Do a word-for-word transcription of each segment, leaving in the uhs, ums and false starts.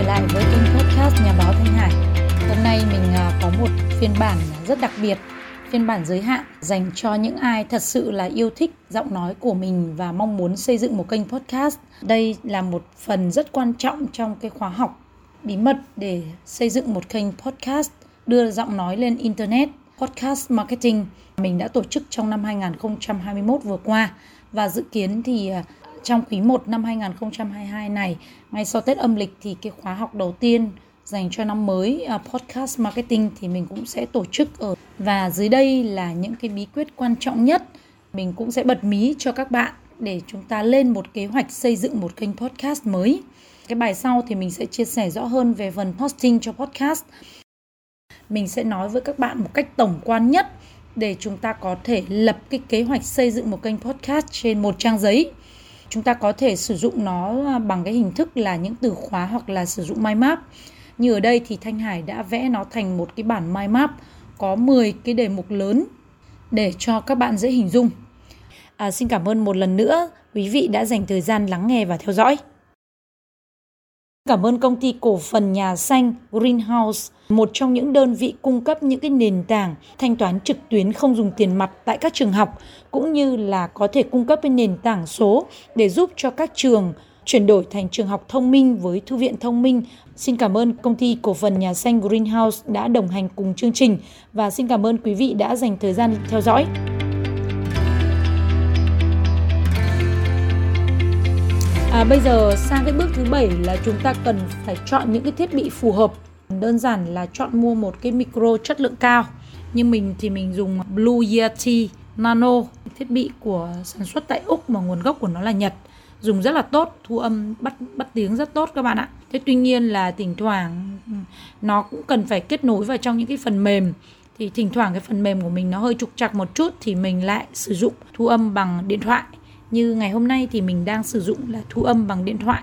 trở lại với kênh podcast Nhà báo Thanh Hải. Hôm nay mình có một phiên bản rất đặc biệt, phiên bản giới hạn dành cho những ai thật sự là yêu thích giọng nói của mình và mong muốn xây dựng một kênh podcast. Đây là một phần rất quan trọng trong cái khóa học bí mật để xây dựng một kênh podcast, đưa giọng nói lên Internet, podcast marketing mình đã tổ chức trong năm hai nghìn không trăm hai mươi mốt vừa qua. Và dự kiến thì trong quý một năm hai nghìn không trăm hai mươi hai này, ngay sau Tết âm lịch thì cái khóa học đầu tiên dành cho năm mới uh, podcast marketing thì mình cũng sẽ tổ chức ở. Và dưới đây là những cái bí quyết quan trọng nhất mình cũng sẽ bật mí cho các bạn để chúng ta lên một kế hoạch xây dựng một kênh podcast mới. Cái bài sau thì mình sẽ chia sẻ rõ hơn về phần hosting cho podcast. Mình sẽ nói với các bạn một cách tổng quan nhất để chúng ta có thể lập cái kế hoạch xây dựng một kênh podcast trên một trang giấy. Chúng ta có thể sử dụng nó bằng cái hình thức là những từ khóa hoặc là sử dụng mind map. Như ở đây thì Thanh Hải đã vẽ nó thành một cái bản mind map có mười cái đề mục lớn để cho các bạn dễ hình dung. À, xin cảm ơn một lần nữa quý vị đã dành thời gian lắng nghe và theo dõi. Cảm ơn công ty cổ phần Nhà Xanh, Greenhouse, một trong những đơn vị cung cấp những cái nền tảng thanh toán trực tuyến không dùng tiền mặt tại các trường học, cũng như là có thể cung cấp cái nền tảng số để giúp cho các trường chuyển đổi thành trường học thông minh với thư viện thông minh. Xin cảm ơn công ty cổ phần Nhà Xanh Greenhouse đã đồng hành cùng chương trình và xin cảm ơn quý vị đã dành thời gian theo dõi. À, bây giờ sang cái bước thứ bảy là chúng ta cần phải chọn những cái thiết bị phù hợp. Đơn giản là chọn mua một cái micro chất lượng cao. Như mình thì mình dùng Blue Yeti Nano, thiết bị của sản xuất tại Úc mà nguồn gốc của nó là Nhật. Dùng rất là tốt, thu âm bắt bắt tiếng rất tốt các bạn ạ. Thế tuy nhiên là thỉnh thoảng nó cũng cần phải kết nối vào trong những cái phần mềm. Thì thỉnh thoảng cái phần mềm của mình nó hơi trục trặc một chút thì mình lại sử dụng thu âm bằng điện thoại. Như ngày hôm nay thì mình đang sử dụng là thu âm bằng điện thoại.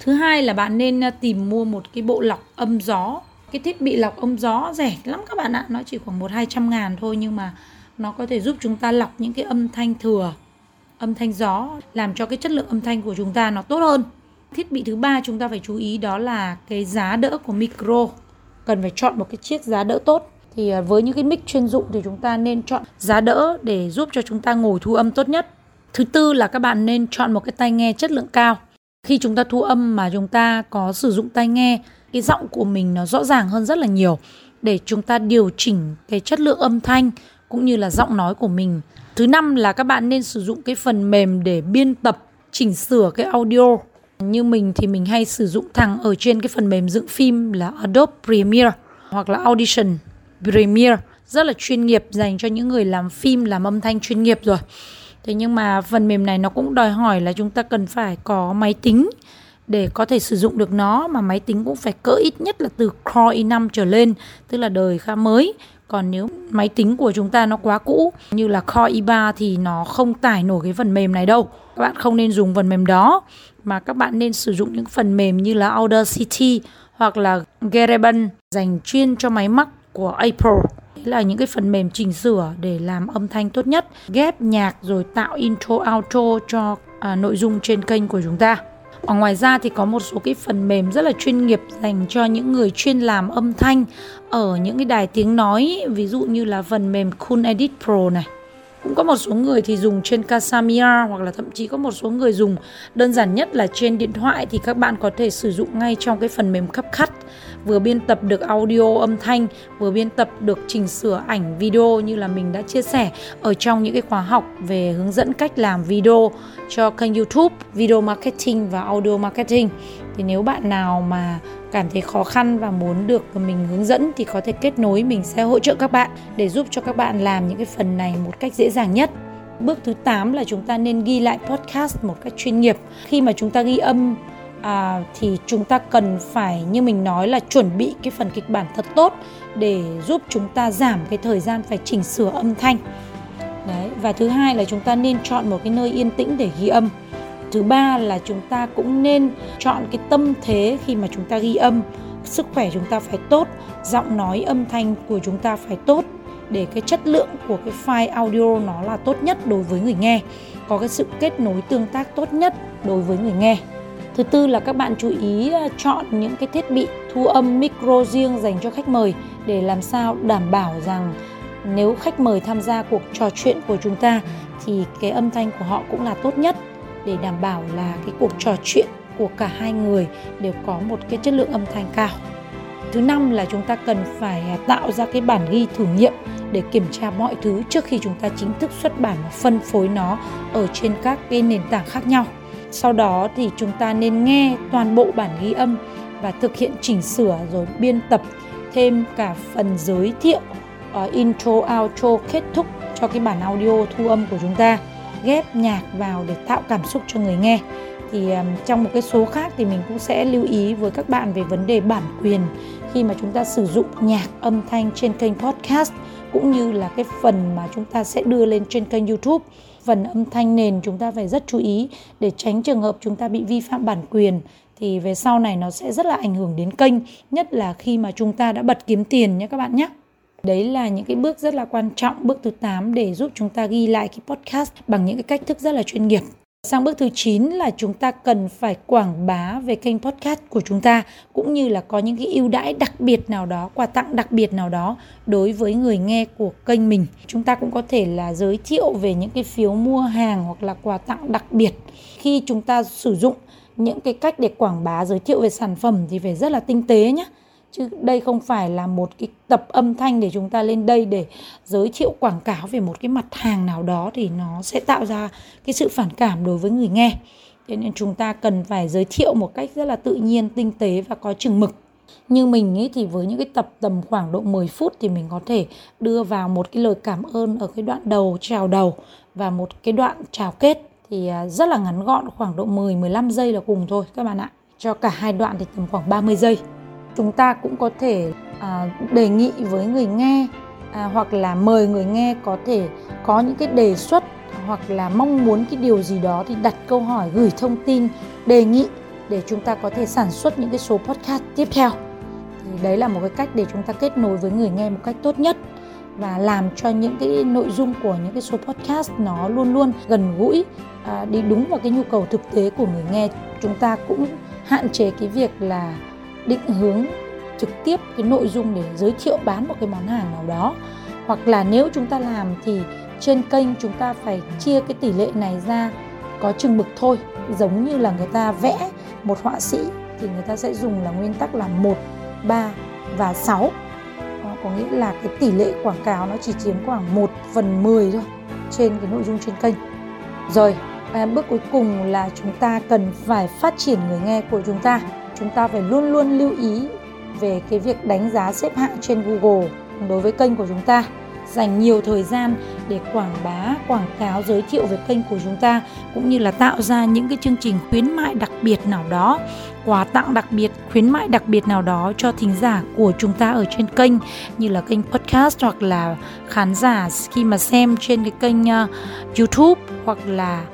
Thứ hai là bạn nên tìm mua một cái bộ lọc âm gió. Cái thiết bị lọc âm gió rẻ lắm các bạn ạ. Nó chỉ khoảng một đến hai trăm ngàn thôi nhưng mà nó có thể giúp chúng ta lọc những cái âm thanh thừa, âm thanh gió, làm cho cái chất lượng âm thanh của chúng ta nó tốt hơn. Thiết bị thứ ba chúng ta phải chú ý đó là cái giá đỡ của micro. Cần phải chọn một cái chiếc giá đỡ tốt. Thì với những cái mic chuyên dụng thì chúng ta nên chọn giá đỡ để giúp cho chúng ta ngồi thu âm tốt nhất. Thứ tư là các bạn nên chọn một cái tai nghe chất lượng cao. Khi chúng ta thu âm mà chúng ta có sử dụng tai nghe, cái giọng của mình nó rõ ràng hơn rất là nhiều để chúng ta điều chỉnh cái chất lượng âm thanh cũng như là giọng nói của mình. Thứ năm là các bạn nên sử dụng cái phần mềm để biên tập, chỉnh sửa cái audio. Như mình thì mình hay sử dụng thằng ở trên cái phần mềm dựng phim là Adobe Premiere hoặc là Audition Premiere. Rất là chuyên nghiệp dành cho những người làm phim, làm âm thanh chuyên nghiệp rồi. Thế nhưng mà phần mềm này nó cũng đòi hỏi là chúng ta cần phải có máy tính để có thể sử dụng được nó. Mà máy tính cũng phải cỡ ít nhất là từ Core i năm trở lên, tức là đời khá mới. Còn nếu máy tính của chúng ta nó quá cũ, như là Core i ba thì nó không tải nổi cái phần mềm này đâu. Các bạn không nên dùng phần mềm đó, mà các bạn nên sử dụng những phần mềm như là Audacity hoặc là Gereban dành chuyên cho máy móc của Apple. Đấy là những cái phần mềm chỉnh sửa để làm âm thanh tốt nhất, ghép nhạc rồi tạo intro outro cho à, nội dung trên kênh của chúng ta. Ở ngoài ra thì có một số cái phần mềm rất là chuyên nghiệp dành cho những người chuyên làm âm thanh ở những cái đài tiếng nói, ví dụ như là phần mềm Cool Edit Pro này. Cũng có một số người thì dùng trên Casamia hoặc là thậm chí có một số người dùng đơn giản nhất là trên điện thoại thì các bạn có thể sử dụng ngay trong cái phần mềm CapCut, vừa biên tập được audio âm thanh, vừa biên tập được chỉnh sửa ảnh video như là mình đã chia sẻ ở trong những cái khóa học về hướng dẫn cách làm video cho kênh YouTube, video marketing và audio marketing. Thì nếu bạn nào mà cảm thấy khó khăn và muốn được mình hướng dẫn thì có thể kết nối, mình sẽ hỗ trợ các bạn để giúp cho các bạn làm những cái phần này một cách dễ dàng nhất. Bước thứ tám là chúng ta nên ghi lại podcast một cách chuyên nghiệp. Khi mà chúng ta ghi âm à, thì chúng ta cần phải, như mình nói là chuẩn bị cái phần kịch bản thật tốt để giúp chúng ta giảm cái thời gian phải chỉnh sửa âm thanh. Đấy. Và thứ hai là chúng ta nên chọn một cái nơi yên tĩnh để ghi âm. Thứ ba là chúng ta cũng nên chọn cái tâm thế khi mà chúng ta ghi âm. Sức khỏe chúng ta phải tốt, giọng nói âm thanh của chúng ta phải tốt để cái chất lượng của cái file audio nó là tốt nhất đối với người nghe, có cái sự kết nối tương tác tốt nhất đối với người nghe. Thứ tư là các bạn chú ý chọn những cái thiết bị thu âm micro riêng dành cho khách mời để làm sao đảm bảo rằng nếu khách mời tham gia cuộc trò chuyện của chúng ta thì cái âm thanh của họ cũng là tốt nhất, để đảm bảo là cái cuộc trò chuyện của cả hai người đều có một cái chất lượng âm thanh cao. Thứ năm là chúng ta cần phải tạo ra cái bản ghi thử nghiệm để kiểm tra mọi thứ trước khi chúng ta chính thức xuất bản và phân phối nó ở trên các cái nền tảng khác nhau. Sau đó thì chúng ta nên nghe toàn bộ bản ghi âm và thực hiện chỉnh sửa rồi biên tập thêm cả phần giới thiệu, uh, intro, outro, kết thúc cho cái bản audio thu âm của chúng ta, ghép nhạc vào để tạo cảm xúc cho người nghe. Thì um, trong một cái số khác thì mình cũng sẽ lưu ý với các bạn về vấn đề bản quyền khi mà chúng ta sử dụng nhạc âm thanh trên kênh podcast, cũng như là cái phần mà chúng ta sẽ đưa lên trên kênh YouTube. Phần âm thanh nền chúng ta phải rất chú ý để tránh trường hợp chúng ta bị vi phạm bản quyền, thì về sau này nó sẽ rất là ảnh hưởng đến kênh, nhất là khi mà chúng ta đã bật kiếm tiền nhé các bạn nhé. Đấy là những cái bước rất là quan trọng, bước thứ tám để giúp chúng ta ghi lại cái podcast bằng những cái cách thức rất là chuyên nghiệp. Sang bước thứ chín là chúng ta cần phải quảng bá về kênh podcast của chúng ta, cũng như là có những cái ưu đãi đặc biệt nào đó, quà tặng đặc biệt nào đó đối với người nghe của kênh mình. Chúng ta cũng có thể là giới thiệu về những cái phiếu mua hàng hoặc là quà tặng đặc biệt. Khi chúng ta sử dụng những cái cách để quảng bá, giới thiệu về sản phẩm thì phải rất là tinh tế nhé. Chứ đây không phải là một cái tập âm thanh để chúng ta lên đây để giới thiệu quảng cáo về một cái mặt hàng nào đó thì nó sẽ tạo ra cái sự phản cảm đối với người nghe. Thế nên chúng ta cần phải giới thiệu một cách rất là tự nhiên, tinh tế và có chừng mực. Như mình ấy thì với những cái tập tầm khoảng độ mười phút thì mình có thể đưa vào một cái lời cảm ơn ở cái đoạn đầu, chào đầu và một cái đoạn chào kết. Thì rất là ngắn gọn, khoảng độ mười đến mười lăm giây là cùng thôi các bạn ạ. Cho cả hai đoạn thì tầm khoảng ba mươi giây. Chúng ta cũng có thể à, đề nghị với người nghe à, hoặc là mời người nghe có thể có những cái đề xuất hoặc là mong muốn cái điều gì đó thì đặt câu hỏi, gửi thông tin, đề nghị để chúng ta có thể sản xuất những cái số podcast tiếp theo. Thì đấy là một cái cách để chúng ta kết nối với người nghe một cách tốt nhất và làm cho những cái nội dung của những cái số podcast nó luôn luôn gần gũi, à, đi đúng vào cái nhu cầu thực tế của người nghe. Chúng ta cũng hạn chế cái việc là định hướng trực tiếp cái nội dung để giới thiệu bán một cái món hàng nào đó, hoặc là nếu chúng ta làm thì trên kênh chúng ta phải chia cái tỷ lệ này ra có chừng mực thôi. Giống như là người ta vẽ một họa sĩ thì người ta sẽ dùng là nguyên tắc là một, ba và sáu, có nghĩa là cái tỷ lệ quảng cáo nó chỉ chiếm khoảng một phần mười thôi trên cái nội dung trên kênh. Rồi à, bước cuối cùng là chúng ta cần phải phát triển người nghe của chúng ta. Chúng ta phải luôn luôn lưu ý về cái việc đánh giá xếp hạng trên Google đối với kênh của chúng ta. Dành nhiều thời gian để quảng bá, quảng cáo, giới thiệu về kênh của chúng ta, cũng như là tạo ra những cái chương trình khuyến mại đặc biệt nào đó, quà tặng đặc biệt, khuyến mại đặc biệt nào đó cho thính giả của chúng ta ở trên kênh, như là kênh podcast hoặc là khán giả khi mà xem trên cái kênh YouTube hoặc là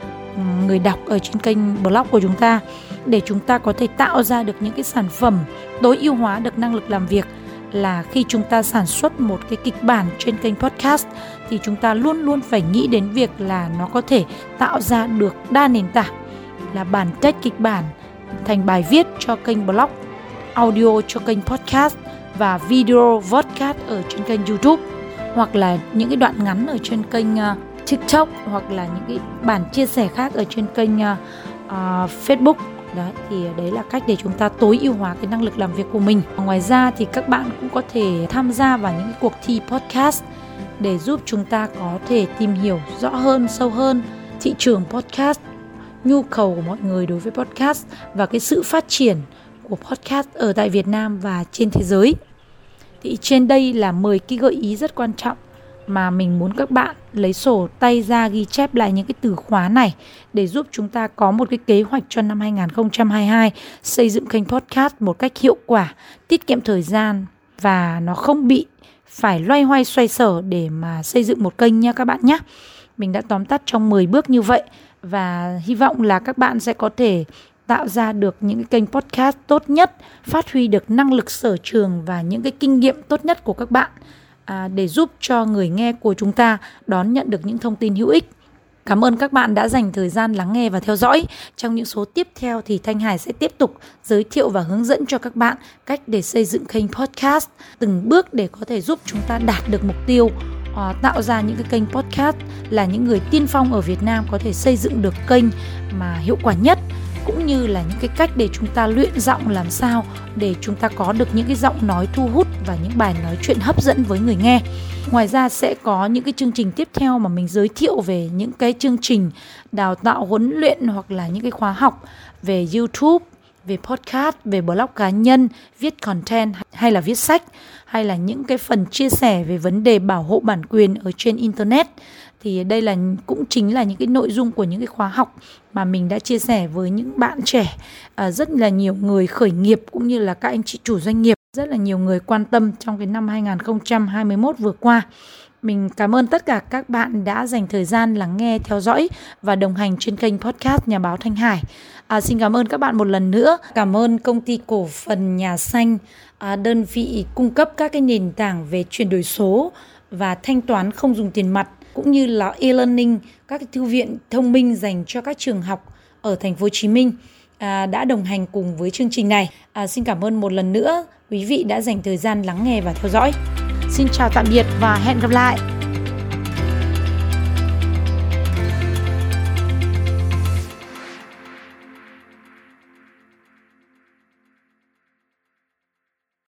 người đọc ở trên kênh blog của chúng ta, để chúng ta có thể tạo ra được những cái sản phẩm tối ưu hóa được năng lực làm việc. Là khi chúng ta sản xuất một cái kịch bản trên kênh podcast thì chúng ta luôn luôn phải nghĩ đến việc là nó có thể tạo ra được đa nền tảng, là bản text kịch bản thành bài viết cho kênh blog, audio cho kênh podcast và video podcast ở trên kênh YouTube, hoặc là những cái đoạn ngắn ở trên kênh TikTok, hoặc là những cái bản chia sẻ khác ở trên kênh uh, Facebook. Đấy, thì đấy là cách để chúng ta tối ưu hóa cái năng lực làm việc của mình. Ngoài ra thì các bạn cũng có thể tham gia vào những cuộc thi podcast để giúp chúng ta có thể tìm hiểu rõ hơn, sâu hơn thị trường podcast, nhu cầu của mọi người đối với podcast và cái sự phát triển của podcast ở tại Việt Nam và trên thế giới. Thì trên đây là mười cái gợi ý rất quan trọng mà mình muốn các bạn lấy sổ tay ra ghi chép lại những cái từ khóa này để giúp chúng ta có một cái kế hoạch cho năm hai không hai hai, xây dựng kênh podcast một cách hiệu quả, tiết kiệm thời gian và nó không bị phải loay hoay xoay sở để mà xây dựng một kênh nha các bạn nhé. Mình đã tóm tắt trong mười bước như vậy và hy vọng là các bạn sẽ có thể tạo ra được những cái kênh podcast tốt nhất, phát huy được năng lực sở trường và những cái kinh nghiệm tốt nhất của các bạn. À, để giúp cho người nghe của chúng ta đón nhận được những thông tin hữu ích. Cảm ơn các bạn đã dành thời gian lắng nghe và theo dõi. Trong những số tiếp theo thì Thanh Hải sẽ tiếp tục giới thiệu và hướng dẫn cho các bạn cách để xây dựng kênh podcast, từng bước để có thể giúp chúng ta đạt được mục tiêu, à, tạo ra những cái kênh podcast là những người tiên phong ở Việt Nam có thể xây dựng được kênh mà hiệu quả nhất, cũng như là những cái cách để chúng ta luyện giọng làm sao để chúng ta có được những cái giọng nói thu hút và những bài nói chuyện hấp dẫn với người nghe. Ngoài ra sẽ có những cái chương trình tiếp theo mà mình giới thiệu về những cái chương trình đào tạo huấn luyện hoặc là những cái khóa học về YouTube, về podcast, về blog cá nhân, viết content hay là viết sách, hay là những cái phần chia sẻ về vấn đề bảo hộ bản quyền ở trên Internet. Thì đây là cũng chính là những cái nội dung của những cái khóa học mà mình đã chia sẻ với những bạn trẻ, à, rất là nhiều người khởi nghiệp cũng như là các anh chị chủ doanh nghiệp, rất là nhiều người quan tâm trong cái năm hai không hai mốt vừa qua. Mình cảm ơn tất cả các bạn đã dành thời gian lắng nghe, theo dõi và đồng hành trên kênh podcast Nhà báo Thanh Hải. À, xin cảm ơn các bạn một lần nữa. Cảm ơn công ty cổ phần Nhà Xanh, à, đơn vị cung cấp các cái nền tảng về chuyển đổi số và thanh toán không dùng tiền mặt, cũng như là e-learning, các thư viện thông minh dành cho các trường học ở thành phố Hồ Chí Minh, à, đã đồng hành cùng với chương trình này. À, xin cảm ơn một lần nữa quý vị đã dành thời gian lắng nghe và theo dõi. Xin chào tạm biệt và hẹn gặp lại.